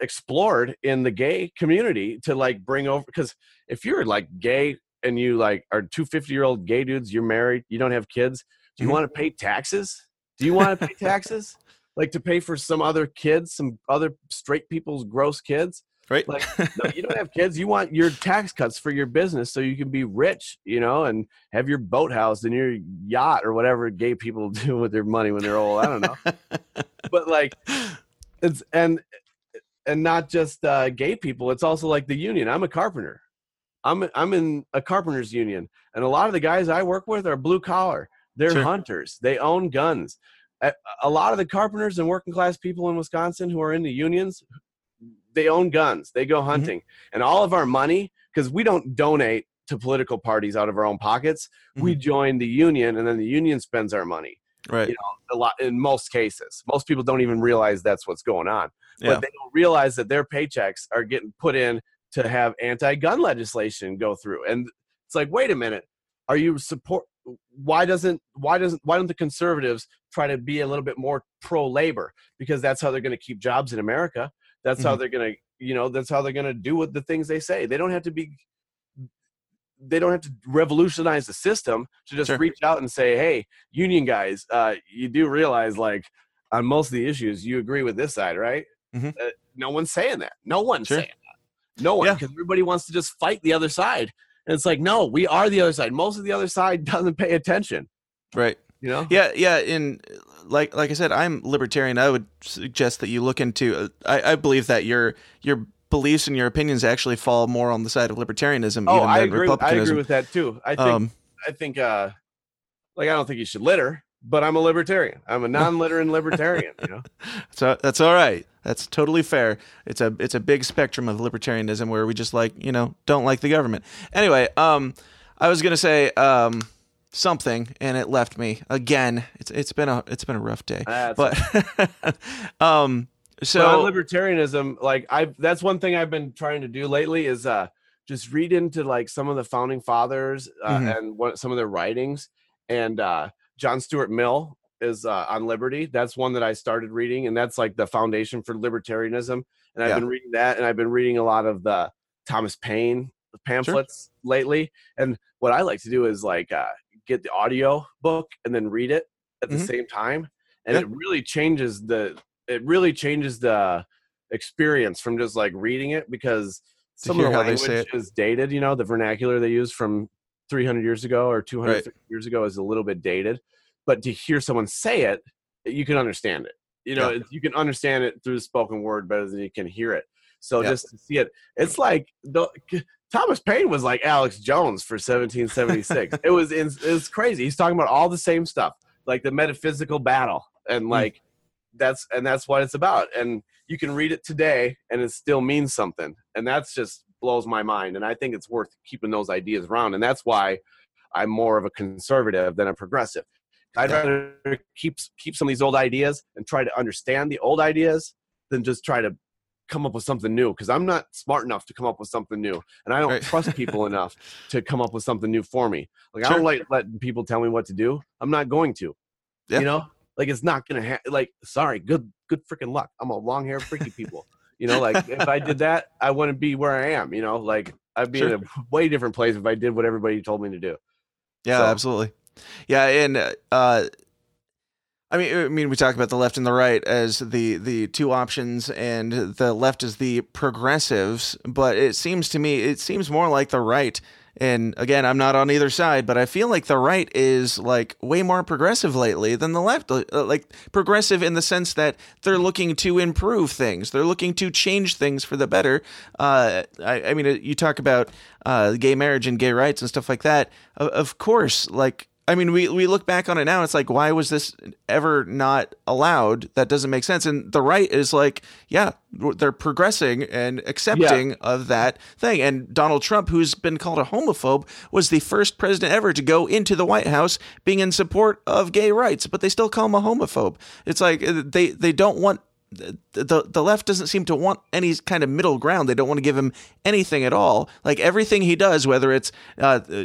explored in the gay community to like bring over, because if you're like gay and you like are 250-year-old gay dudes, you're married, you don't have kids, do you want to pay taxes? Like to pay for some other kids, some other straight people's gross kids? Right. Like, no, you don't have kids. You want your tax cuts for your business so you can be rich, you know, and have your boathouse and your yacht or whatever gay people do with their money when they're old. I don't know. But like, it's and not just gay people. It's also like the union. I'm a carpenter. I'm in a carpenter's union, and a lot of the guys I work with are blue collar. They're hunters. They own guns. A lot of the carpenters and working class people in Wisconsin who are in the unions, they own guns. They go hunting. And all of our money, because we don't donate to political parties out of our own pockets, we join the union, and then the union spends our money. Right. You know, a lot in most cases. Most people don't even realize that's what's going on. Yeah. But they don't realize that their paychecks are getting put in to have anti-gun legislation go through. And it's like, wait a minute, why don't the conservatives try to be a little bit more pro-labor? Because that's how they're going to keep jobs in America. That's how they're going to do what the things they say. They don't have to be they don't have to revolutionize the system to just reach out and say, hey, union guys, you do realize, like, on most of the issues, you agree with this side, right? Mm-hmm. No one's saying that. No one's saying that. No one, because everybody wants to just fight the other side. And it's like, no, we are the other side. Most of the other side doesn't pay attention. Right. You know? Yeah, yeah. And like I said, I'm libertarian. I would suggest that you look into I believe that your beliefs and your opinions actually fall more on the side of libertarianism. Oh, even than Republicanism. I agree with that too. I think like, I don't think you should litter, but I'm a libertarian. I'm a non-littering libertarian, you know? So that's all right. That's totally fair. It's a big spectrum of libertarianism where we just, like, you know, don't like the government. Anyway, I was going to say something and it left me again. It's been a rough day. But so on libertarianism, like, that's one thing I've been trying to do lately is just read into, like, some of the founding fathers and some of their writings. And John Stuart Mill is on liberty. That's one that I started reading, and that's like the foundation for libertarianism. And I've been reading that, and I've been reading a lot of the Thomas Paine pamphlets lately. And what I like to do is, like, get the audio book and then read it at the same time. And it really changes the experience from just, like, reading it, because some of the language is dated, you know, the vernacular they use from 300 years ago or 250 years ago is a little bit dated, but to hear someone say it, you can understand it. You know, you can understand it through the spoken word better than you can hear it. So just to see it, it's like Thomas Paine was like Alex Jones for 1776. It's crazy. He's talking about all the same stuff, like the metaphysical battle, and like that's what it's about. And you can read it today, and it still means something. And that's just blows my mind, and I think it's worth keeping those ideas around, and that's why I'm more of a conservative than a progressive. I'd rather keep some of these old ideas and try to understand the old ideas than just try to come up with something new, because I'm not smart enough to come up with something new, and I don't trust people enough to come up with something new for me. Like, I don't like letting people tell me what to do. I'm not going to, you know, like, it's not gonna sorry, good freaking luck. I'm a long-haired freaky people. You know, like, if I did that, I wouldn't be where I am, you know, like, I'd be in a way different place if I did what everybody told me to do. Yeah, absolutely. Yeah. And, I mean, we talk about the left and the right as the two options, and the left is the progressives, but it seems more like the right. And again, I'm not on either side, but I feel like the right is, like, way more progressive lately than the left. Like, progressive in the sense that they're looking to improve things. They're looking to change things for the better. I mean, you talk about gay marriage and gay rights and stuff like that. Of course, like, I mean, we look back on it now. It's like, why was this ever not allowed? That doesn't make sense. And the right is like, yeah, they're progressing and accepting of that thing. And Donald Trump, who's been called a homophobe, was the first president ever to go into the White House being in support of gay rights, but they still call him a homophobe. It's like they don't want the left doesn't seem to want any kind of middle ground. They don't want to give him anything at all. Like, everything he does, whether it's,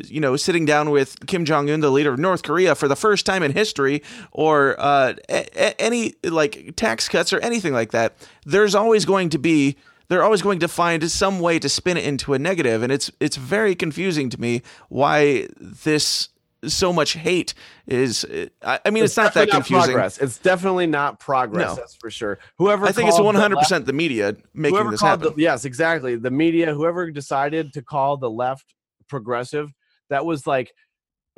you know, sitting down with Kim Jong-un, the leader of North Korea, for the first time in history, or any, like, tax cuts or anything like that, they're always going to find some way to spin it into a negative. And it's very confusing to me why this so much hate is. I mean, it's not that confusing. Progress. It's definitely not progress. No. That's for sure. Whoever I think it's 100% the media making this happen. Yes, exactly. The media, whoever decided to call the left progressive, that was like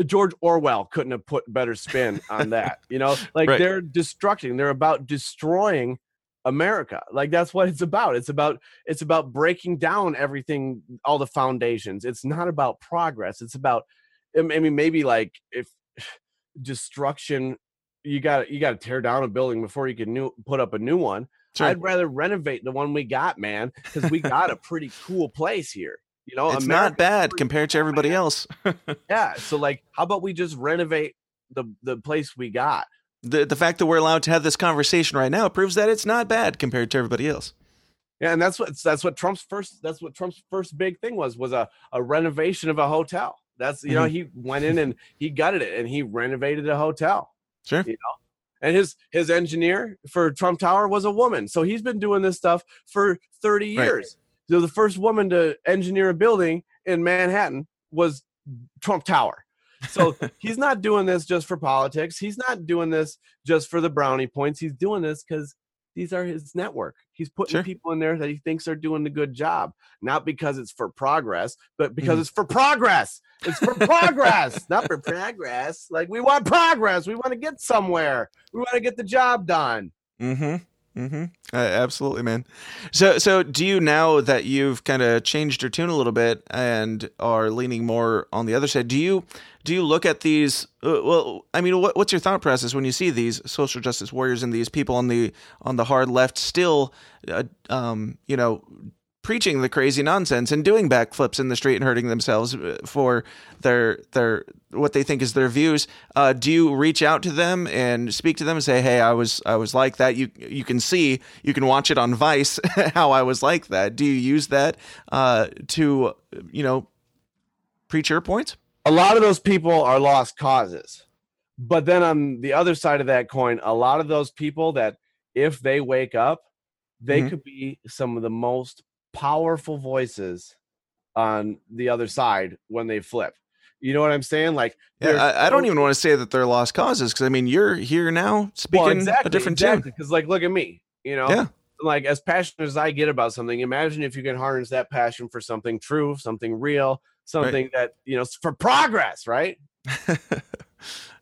George Orwell couldn't have put better spin on that. You know, like they're destructing. They're about destroying America. Like, that's what it's about. It's about breaking down everything, all the foundations. It's not about progress. It's about, I mean, maybe like if destruction, you got to tear down a building before you can put up a new one. Sure. I'd rather renovate the one we got, man, because we got a pretty cool place here. You know, it's America's not bad compared to everybody else. Yeah. So, like, how about we just renovate the place we got? The fact that we're allowed to have this conversation right now proves that it's not bad compared to everybody else. Yeah, and that's what Trump's first big thing was a renovation of a hotel. That's, you know, he went in and he gutted it and he renovated a hotel. Sure. You know, and his engineer for Trump Tower was a woman. So he's been doing this stuff for 30 years. So the first woman to engineer a building in Manhattan was Trump Tower. So he's not doing this just for politics. He's not doing this just for the brownie points. He's doing this because these are his network. He's putting people in there that he thinks are doing a good job, not because it's for progress, but because it's for progress. It's for progress, not for progress. Like, we want progress. We want to get somewhere. We want to get the job done. Absolutely, man. So do you, now that you've kind of changed your tune a little bit and are leaning more on the other side, do you look at these? Well, I mean, what's your thought process when you see these social justice warriors and these people on the hard left still, preaching the crazy nonsense and doing backflips in the street and hurting themselves for their what they think is their views? Do you reach out to them and speak to them and say, "Hey, I was like that. You can watch it on Vice how I was like that." Do you use that to preach your points? A lot of those people are lost causes, but then on the other side of that coin, a lot of those people that if they wake up, they could be some of the most powerful voices on the other side when they flip. You know what I'm saying? Like, I don't even want to say that they're lost causes, because I mean, you're here now speaking a different tune. Because, like, look at me, like, as passionate as I get about something, imagine if you can harness that passion for something true, something real, something that for progress, right?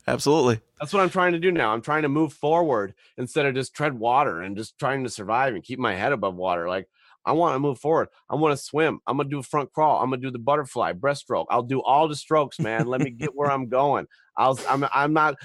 Absolutely. That's what I'm trying to do now. I'm trying to move forward instead of just tread water and just trying to survive and keep my head above water. Like, I want to move forward. I want to swim. I'm going to do a front crawl. I'm going to do the butterfly, breaststroke. I'll do all the strokes, man. Let me get where I'm going. I'm not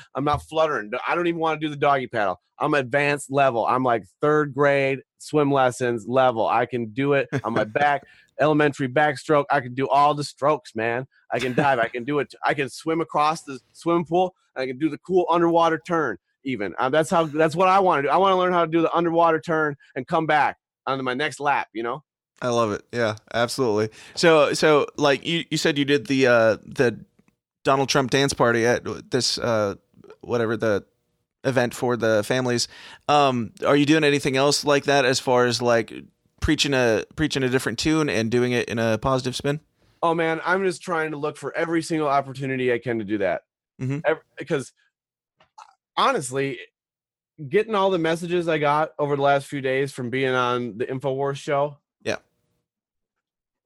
fluttering. I don't even want to do the doggy paddle. I'm advanced level. I'm like third grade swim lessons level. I can do it on my back, elementary backstroke. I can do all the strokes, man. I can dive. I can do it. I can swim across the swim pool. I can do the cool underwater turn even. That's what I want to do. I want to learn how to do the underwater turn and come back on my next lap, I love it. Yeah, absolutely. So like you said, you did the Donald Trump dance party at this, whatever the event for the families. Are you doing anything else like that, as far as like preaching a different tune and doing it in a positive spin? Oh man, I'm just trying to look for every single opportunity I can to do that. Because honestly, getting all the messages I got over the last few days from being on the Infowars show. Yeah.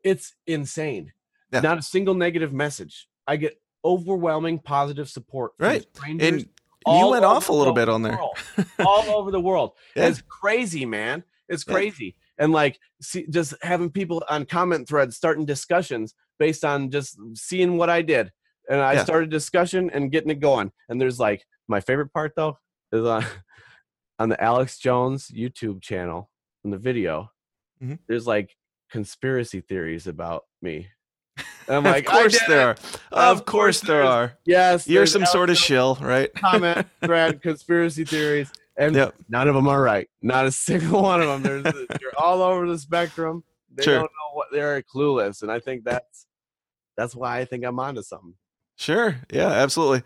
It's insane. Yeah. Not a single negative message. I get overwhelming positive support. Right. And you went off a little bit on there. All over the world. Yeah. It's crazy, man. It's crazy. Yeah. And like, just having people on comment threads starting discussions based on just seeing what I did. And I started discussion and getting it going. And there's like, my favorite part though is on the Alex Jones YouTube channel, in the video, there's like conspiracy theories about me. And I'm like, of course there are. Of course there are. Yes. You're some Alex sort of shill, right? Comment thread, conspiracy theories. And none of them are right. Not a single one of them. You're all over the spectrum. They don't know what, they're clueless. And I think that's why I think I'm onto something. Sure. Yeah, absolutely.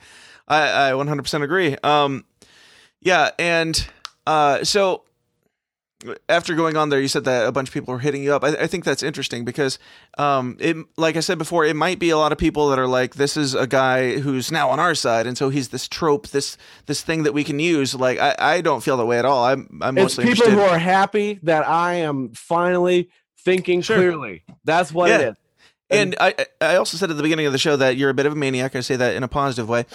I 100% agree. Yeah. And so after going on there, you said that a bunch of people were hitting you up. I think that's interesting because like I said before, it might be a lot of people that are like, this is a guy who's now on our side. And so he's this trope, this thing that we can use. Like, I don't feel that way at all. I'm mostly people interested. Who are happy that I am finally thinking clearly. That's what it is. And I also said at the beginning of the show that you're a bit of a maniac. I say that in a positive way.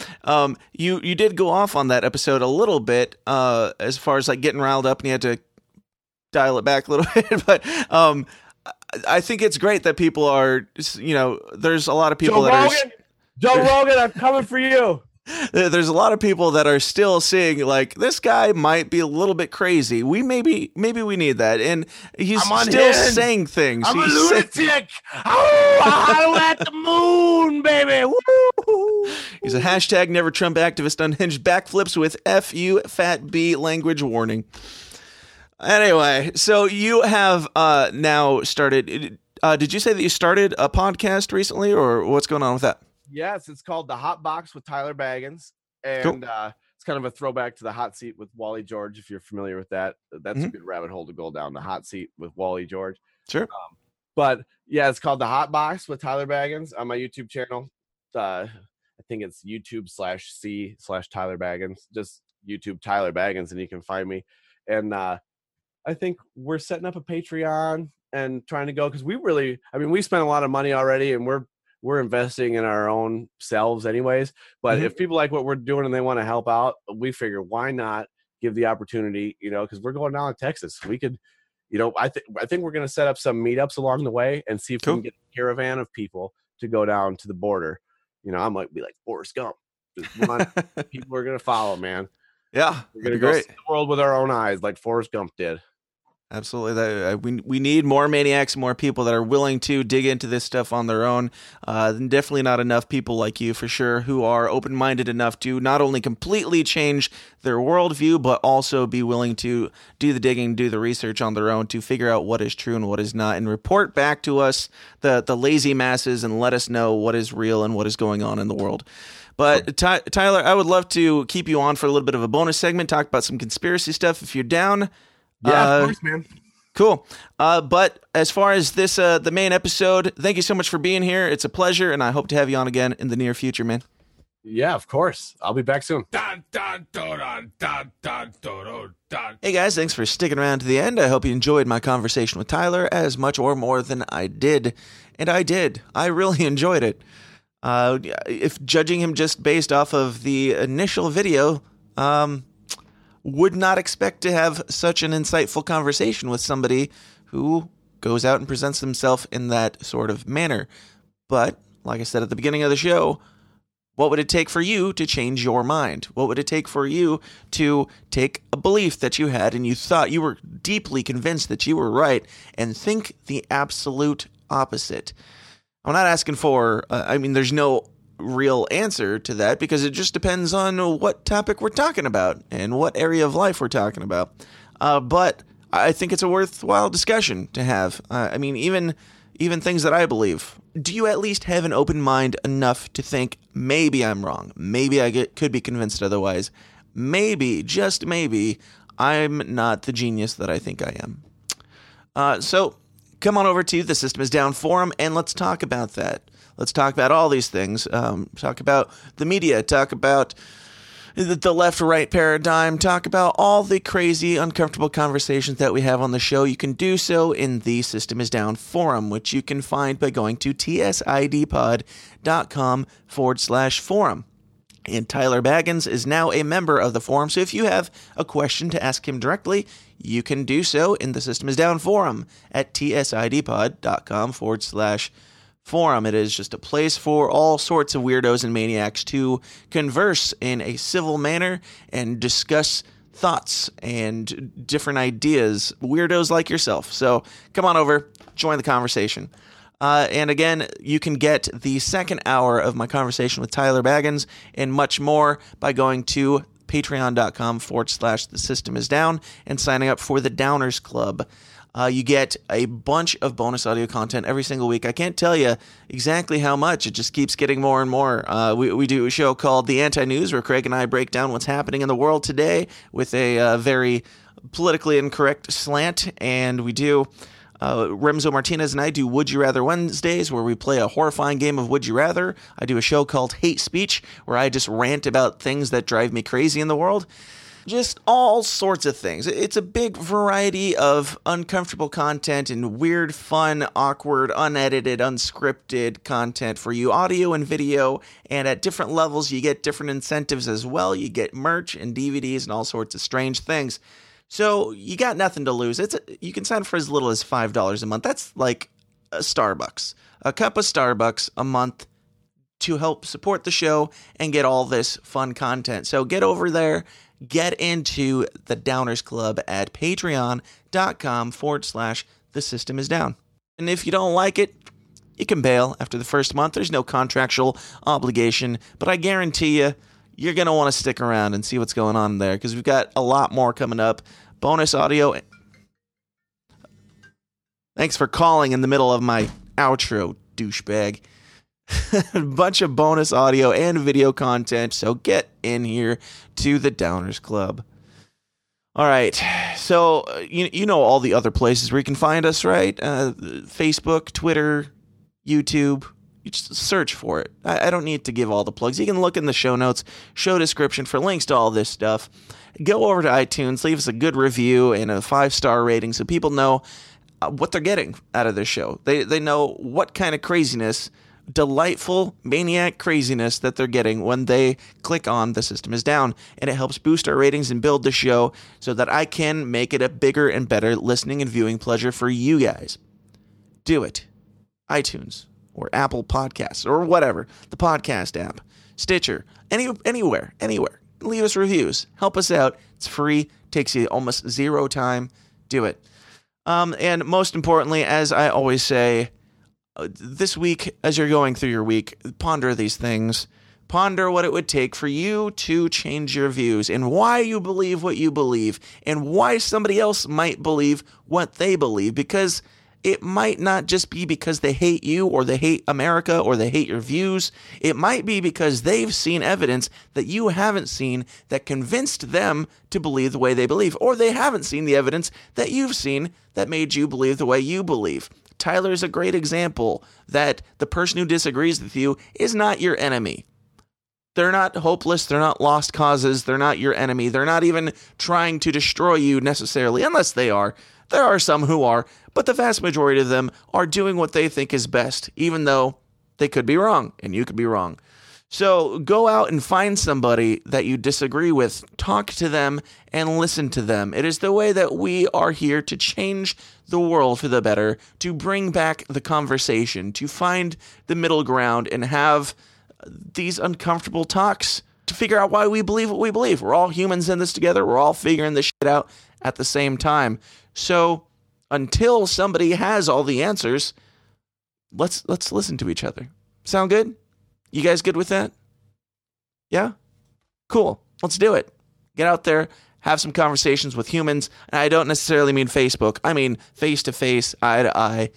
You did go off on that episode a little bit as far as like getting riled up, and you had to dial it back a little bit. But I think it's great that people are, there's a lot of people Joe Rogan, I'm coming for you. There's a lot of people that are still seeing like, this guy might be a little bit crazy. We maybe we need that. And he's still saying things. I'm a lunatic. Oh, I'll at the moon, baby. Woo. He's a hashtag never Trump activist unhinged backflips with F-U fat B language warning. Anyway, so you have now started. Did you say that you started a podcast recently, or what's going on with that? Yes, it's called The Hot Box with Tyler Baggins, and it's kind of a throwback to The Hot Seat with Wally George, if you're familiar with that. That's a good rabbit hole to go down, The Hot Seat with Wally George. Sure. But yeah, it's called The Hot Box with Tyler Baggins on my YouTube channel. I think it's YouTube.com/C/Tyler Baggins, just YouTube Tyler Baggins, and you can find me. And I think we're setting up a Patreon and trying to go, because we really, I mean, we spent a lot of money already, and we're investing in our own selves anyways. But if people like what we're doing and they want to help out, we figure why not give the opportunity, you know, because we're going down to Texas. We could, you know, I think we're going to set up some meetups along the way and see if we can get a caravan of people to go down to the border. You know, I might be like Forrest Gump. People are going to follow, man. Yeah. We're going to go see the world with our own eyes like Forrest Gump did. Absolutely. We need more maniacs, more people that are willing to dig into this stuff on their own. Definitely not enough people like you, for sure, who are open-minded enough to not only completely change their worldview, but also be willing to do the digging, do the research on their own to figure out what is true and what is not, and report back to us, the lazy masses, and let us know what is real and what is going on in the world. But Tyler, I would love to keep you on for a little bit of a bonus segment, talk about some conspiracy stuff if you're down. Yeah, of course, man. Cool. But as far as this, the main episode, thank you so much for being here. It's a pleasure, and I hope to have you on again in the near future, man. Yeah, of course. I'll be back soon. Hey, guys, thanks for sticking around to the end. I hope you enjoyed my conversation with Tyler as much or more than I did. And I did. I really enjoyed it. If judging him just based off of the initial video, would not expect to have such an insightful conversation with somebody who goes out and presents themselves in that sort of manner. But like I said at the beginning of the show, what would it take for you to change your mind? What would it take for you to take a belief that you had and you thought you were deeply convinced that you were right and think the absolute opposite? I'm not asking for, there's no real answer to that, because it just depends on what topic we're talking about and what area of life we're talking about. But I think it's a worthwhile discussion to have. Even things that I believe. Do you at least have an open mind enough to think, maybe I'm wrong, maybe could be convinced otherwise, maybe, just maybe, I'm not the genius that I think I am? So come on over to the System is Down forum and let's talk about that. Let's talk about all these things. Talk about the media. Talk about the left-right paradigm. Talk about all the crazy, uncomfortable conversations that we have on the show. You can do so in the System is Down forum, which you can find by going to tsidpod.com/forum. And Tyler Baggins is now a member of the forum, so if you have a question to ask him directly, you can do so in the System is Down forum at tsidpod.com/forum. It is just a place for all sorts of weirdos and maniacs to converse in a civil manner and discuss thoughts and different ideas, weirdos like yourself. So come on over, join the conversation. And again, you can get the second hour of my conversation with Tyler Baggins and much more by going to patreon.com/thesystemisdown and signing up for the Downers Club. You get a bunch of bonus audio content every single week. I can't tell you exactly how much. It just keeps getting more and more. We do a show called The Anti-News, where Craig and I break down what's happening in the world today with a very politically incorrect slant. And we do, Remzo Martinez and I do Would You Rather Wednesdays, where we play a horrifying game of Would You Rather. I do a show called Hate Speech, where I just rant about things that drive me crazy in the world. Just all sorts of things. It's a big variety of uncomfortable content and weird, fun, awkward, unedited, unscripted content for you, audio and video. And at different levels, you get different incentives as well. You get merch and DVDs and all sorts of strange things. So you got nothing to lose. You can sign up for as little as $5 a month. That's like a Starbucks, a cup of Starbucks a month, to help support the show and get all this fun content. So get over there. Get into the Downers Club at patreon.com/thesystemisdown. And if you don't like it, you can bail after the first month. There's no contractual obligation, but I guarantee you, you're going to want to stick around and see what's going on there, because we've got a lot more coming up. Bonus audio. Thanks for calling in the middle of my outro, douchebag. A bunch of bonus audio and video content, so get in here to the Downers Club. All right. So you know all the other places where you can find us, right? Facebook, Twitter, YouTube. You just search for it. I don't need to give all the plugs. You can look in the show notes, show description for links to all this stuff. Go over to iTunes, leave us a good review and a 5-star rating so people know what they're getting out of this show. They know what kind of craziness, delightful maniac craziness that they're getting when they click on The System is Down. And it helps boost our ratings and build the show so that I can make it a bigger and better listening and viewing pleasure for you guys. Do it. iTunes. Or Apple Podcasts, or whatever, the podcast app, Stitcher, anywhere. Leave us reviews. Help us out. It's free. Takes you almost zero time. Do it. And most importantly, as I always say, this week, as you're going through your week, ponder these things. Ponder what it would take for you to change your views and why you believe what you believe and why somebody else might believe what they believe, because it might not just be because they hate you or they hate America or they hate your views. It might be because they've seen evidence that you haven't seen that convinced them to believe the way they believe, or they haven't seen the evidence that you've seen that made you believe the way you believe. Tyler is a great example that the person who disagrees with you is not your enemy. They're not hopeless. They're not lost causes. They're not your enemy. They're not even trying to destroy you necessarily, unless they are. There are some who are, but the vast majority of them are doing what they think is best, even though they could be wrong and you could be wrong. So go out and find somebody that you disagree with, talk to them, and listen to them. It is the way that we are here to change the world for the better, to bring back the conversation, to find the middle ground and have these uncomfortable talks to figure out why we believe what we believe. We're all humans in this together. We're all figuring this shit out at the same time. So until somebody has all the answers, let's listen to each other. Sound good? You guys good with that? Yeah? Cool. Let's do it. Get out there, have some conversations with humans. And I don't necessarily mean Facebook. I mean face-to-face, eye-to-eye,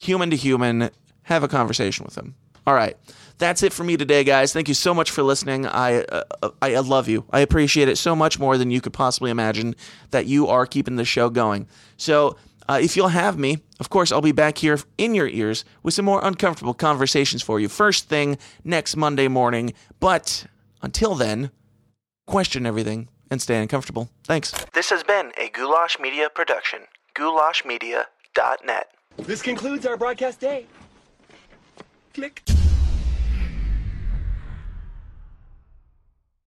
human-to-human. Have a conversation with them. All right. That's it for me today, guys. Thank you so much for listening. I love you. I appreciate it so much more than you could possibly imagine that you are keeping the show going. So if you'll have me, of course, I'll be back here in your ears with some more uncomfortable conversations for you first thing next Monday morning. But until then, question everything and stay uncomfortable. Thanks. This has been a Goulash Media production. GoulashMedia.net. This concludes our broadcast day. Click.